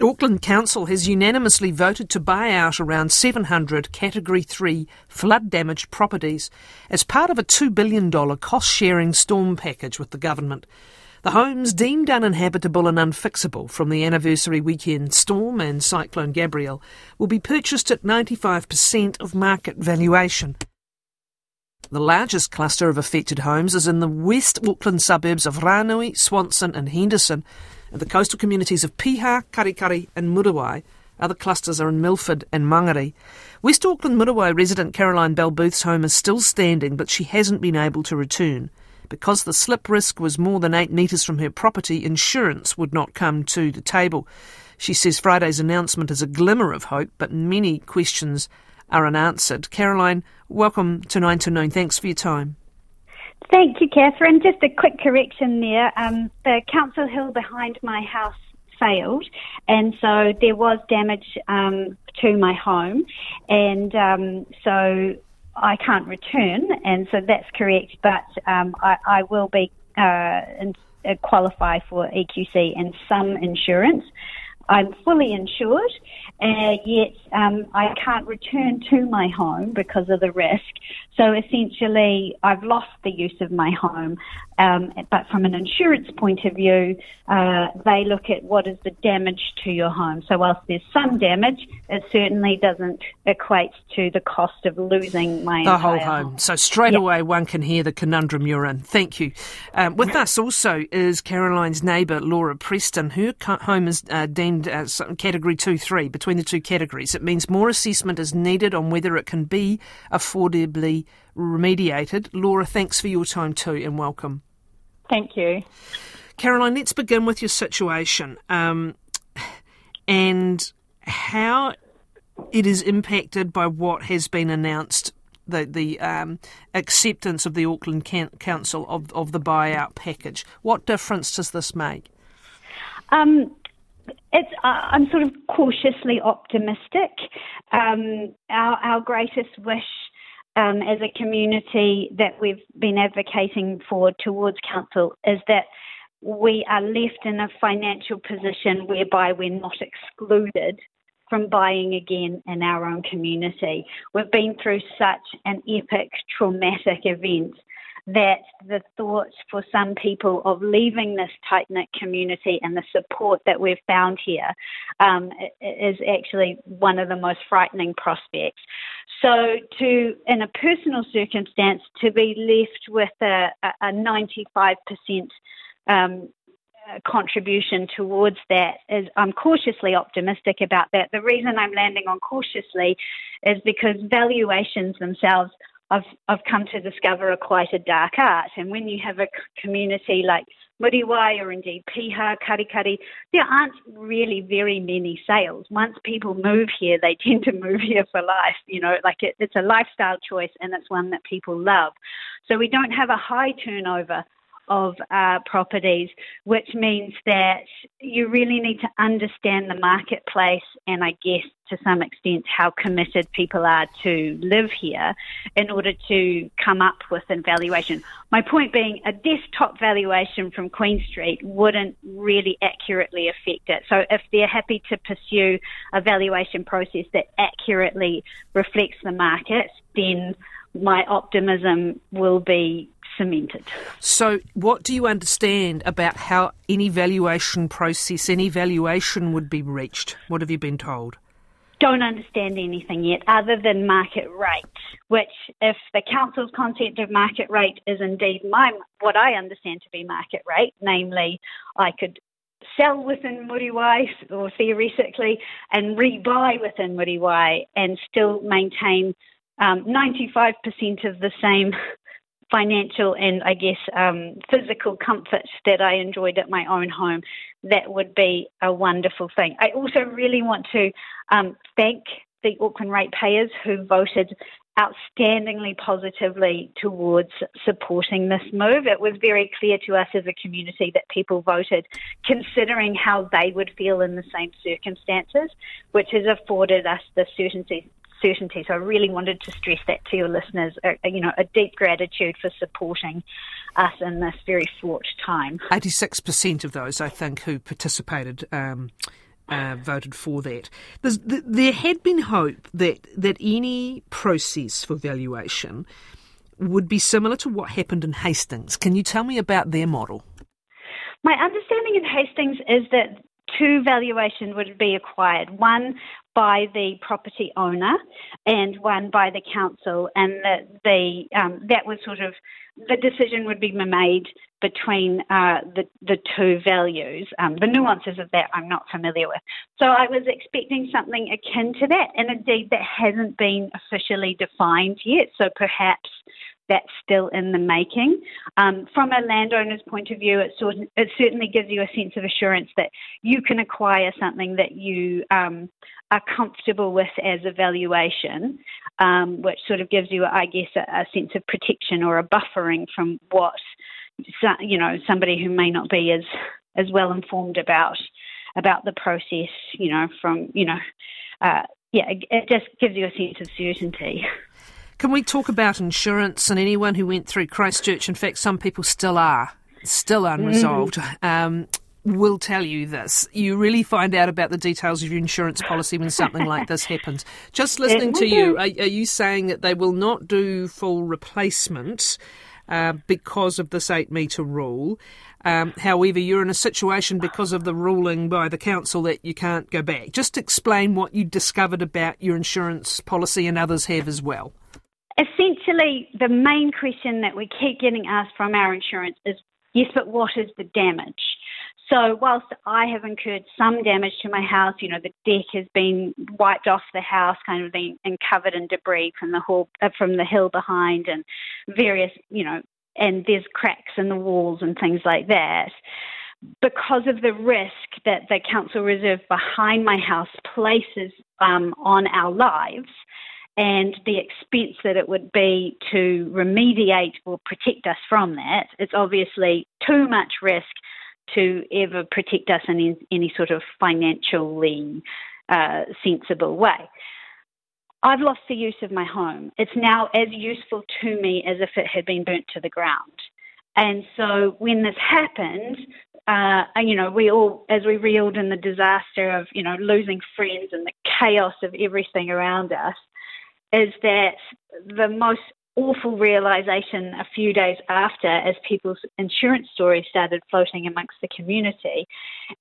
Auckland Council has unanimously voted to buy out around 700 Category 3 flood-damaged properties as part of a $2 billion cost-sharing storm package with the government. The homes deemed uninhabitable and unfixable from the anniversary weekend storm and Cyclone Gabrielle will be purchased at 95% of market valuation. The largest cluster of affected homes is in the West Auckland suburbs of Ranui, Swanson and Henderson, and the coastal communities of Piha, Karekare and Muriwai. Other clusters are in Milford and Mangari. West Auckland Muriwai resident Caroline Bell-Booth's home is still standing, but she hasn't been able to return. Because the slip risk was more than 8 metres from her property, insurance would not come to the table. She says Friday's announcement is a glimmer of hope, but many questions are unanswered. Caroline, welcome to 9 to Noon. Thanks for your time. Thank you, Kathryn. Just a quick correction there. The council hill behind my house failed, and so there was damage to my home, and so I can't return, and so that's correct, but I will be qualify for EQC and some insurance. I'm fully insured, yet I can't return to my home because of the risk. So essentially, I've lost the use of my home. But from an insurance point of view, they look at what is the damage to your home. So whilst there's some damage, it certainly doesn't equate to the cost of losing my entire whole home. So straight away, one can hear the conundrum you're in. Thank you. With us also is Caroline's neighbour, Laura Preston. Her home is deemed Category 2-3, between the two categories. It means more assessment is needed on whether it can be affordably remediated. Laura, thanks for your time too, and welcome. Thank you. Caroline, let's begin with your situation and how it is impacted by what has been announced, the acceptance of the Auckland Council of the buyout package. What difference does this make? I'm sort of cautiously optimistic. Our greatest wish as a community that we've been advocating for towards council is that we are left in a financial position whereby we're not excluded from buying again in our own community. We've been through such an epic, traumatic event that the thoughts for some people of leaving this tight-knit community and the support that we've found here is actually one of the most frightening prospects. So to, in a personal circumstance, to be left with a 95% contribution towards that is, I'm cautiously optimistic about that. The reason I'm landing on cautiously is because valuations themselves, I've come to discover, are quite a dark art. And when you have a community like Muriwai or indeed Piha, Karekare, there aren't really very many sales. Once people move here, they tend to move here for life. You know, like it's a lifestyle choice and it's one that people love. So we don't have a high turnover of properties, which means that you really need to understand the marketplace and, I guess, to some extent, how committed people are to live here in order to come up with an valuation. My point being, a desktop valuation from Queen Street wouldn't really accurately affect it. So if they're happy to pursue a valuation process that accurately reflects the market, then my optimism will be cemented. So what do you understand about how any valuation process, any valuation would be reached? What have you been told? Don't understand anything yet other than market rate, which if the council's concept of market rate is indeed what I understand to be market rate, namely I could sell within Muriwai or theoretically and rebuy within Muriwai and still maintain 95% of the same financial and, I guess, physical comforts that I enjoyed at my own home, that would be a wonderful thing. I also really want to thank the Auckland ratepayers who voted outstandingly positively towards supporting this move. It was very clear to us as a community that people voted considering how they would feel in the same circumstances, which has afforded us the certainty. So I really wanted to stress that to your listeners, a deep gratitude for supporting us in this very fraught time. 86% of those, I think, who participated voted for that. There had been hope that any process for valuation would be similar to what happened in Hastings. Can you tell me about their model? My understanding in Hastings is that two valuation would be acquired, one by the property owner and one by the council, and that was sort of, the decision would be made between the two values. The nuances of that I'm not familiar with. So I was expecting something akin to that, and indeed that hasn't been officially defined yet, so perhaps that's still in the making. From a landowner's point of view, it certainly gives you a sense of assurance that you can acquire something that you are comfortable with as a valuation, which sort of gives you, I guess, a sense of protection or a buffering from what somebody who may not be as well informed about the process. It just gives you a sense of certainty. Can we talk about insurance and anyone who went through Christchurch? In fact, some people still unresolved, will tell you this. You really find out about the details of your insurance policy when something like this happens. Just listening to you, are you saying that they will not do full replacement because of this 8-metre rule? However, you're in a situation because of the ruling by the council that you can't go back. Just explain what you discovered about your insurance policy, and others have as well. Essentially, the main question that we keep getting asked from our insurance is, yes, but what is the damage? So whilst I have incurred some damage to my house, the deck has been wiped off the house kind of thing and covered in debris from the hill behind, and various, and there's cracks in the walls and things like that. Because of the risk that the council reserve behind my house places on our lives, and the expense that it would be to remediate or protect us from that, it's obviously too much risk to ever protect us in any sort of financially sensible way. I've lost the use of my home. It's now as useful to me as if it had been burnt to the ground. And so when this happened, we all, as we reeled in the disaster of, losing friends and the chaos of everything around us, is that the most awful realisation a few days after, as people's insurance stories started floating amongst the community,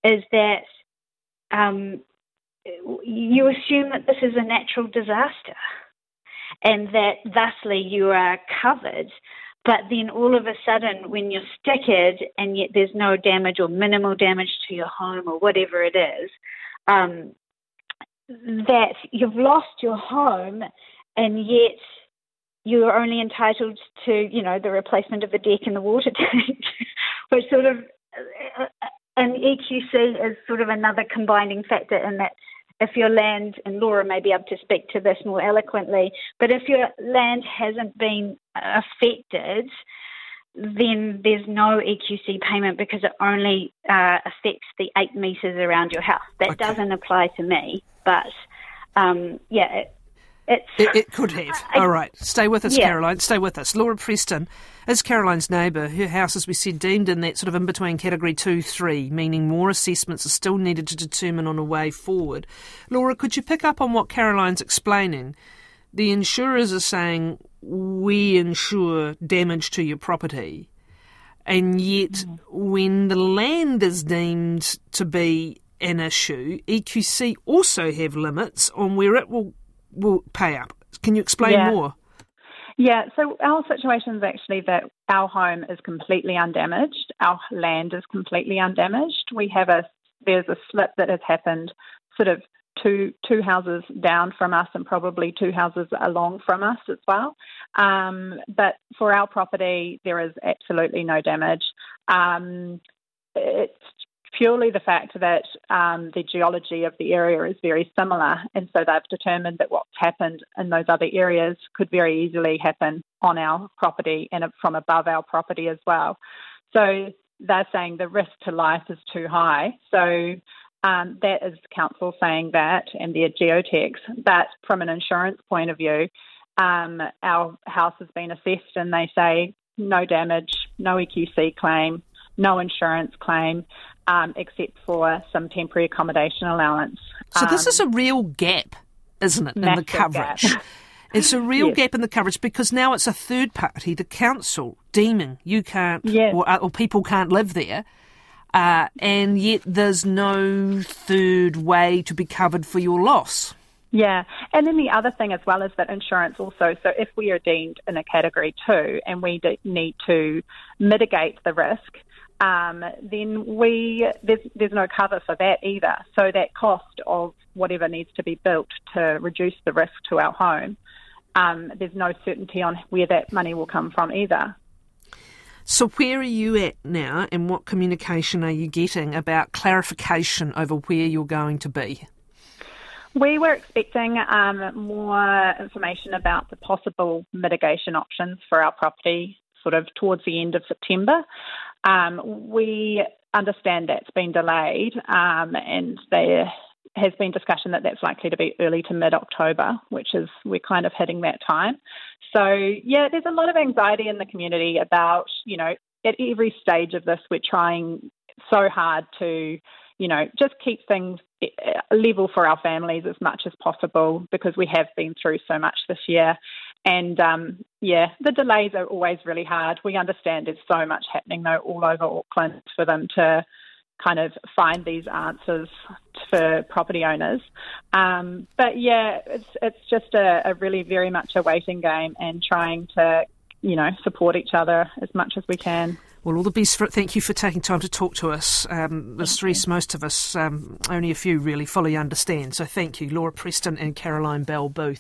is that you assume that this is a natural disaster and that thusly you are covered. But then all of a sudden, when you're stickered and yet there's no damage or minimal damage to your home or whatever it is, that you've lost your home, and yet you're only entitled to, the replacement of the deck and the water tank, which sort of, and EQC is sort of another combining factor in that if your land, and Laura may be able to speak to this more eloquently, but if your land hasn't been affected, then there's no EQC payment because it only affects the 8 metres around your house. That doesn't apply to me, but It could have. All right. Stay with us, yeah. Caroline. Stay with us. Laura Preston is Caroline's neighbour. Her house, as we said, deemed in that sort of in-between category 2-3, meaning more assessments are still needed to determine on a way forward. Laura, could you pick up on what Caroline's explaining? The insurers are saying, we insure damage to your property, and yet when the land is deemed to be an issue, EQC also have limits on where it will pay up. Can you explain more? Yeah, so our situation is actually that our home is completely undamaged. Our land is completely undamaged. We have there's a slip that has happened sort of two houses down from us and probably two houses along from us as well. But for our property, there is absolutely no damage. It's purely the fact that the geology of the area is very similar, and so they've determined that what's happened in those other areas could very easily happen on our property and from above our property as well. So they're saying the risk to life is too high. So that is council saying that, and their geotechs. But from an insurance point of view, our house has been assessed and they say no damage, no EQC claim, no insurance claim. except for some temporary accommodation allowance. So this is a real gap, isn't it, in the coverage? Gap. It's a real gap in the coverage because now it's a third party, the council, deeming you can't or people can't live there, and yet there's no third way to be covered for your loss. Yeah, and then the other thing as well is that insurance also, so if we are deemed in a Category 2 and we need to mitigate the risk, then there's no cover for that either. So that cost of whatever needs to be built to reduce the risk to our home, there's no certainty on where that money will come from either. So where are you at now and what communication are you getting about clarification over where you're going to be? We were expecting more information about the possible mitigation options for our property sort of towards the end of September. We understand that's been delayed and there has been discussion that that's likely to be early to mid-October, which is we're kind of hitting that time. So, yeah, there's a lot of anxiety in the community about, you know, at every stage of this we're trying so hard to, you know, just keep things level for our families as much as possible because we have been through so much this year. And, the delays are always really hard. We understand there's so much happening, though, all over Auckland for them to kind of find these answers for property owners. But, yeah, it's just a really very much a waiting game and trying to, you know, support each other as much as we can. Well, all the best for it. Thank you for taking time to talk to us. The stress most of us, only a few really fully understand. So thank you, Laura Preston and Caroline Bell-Booth.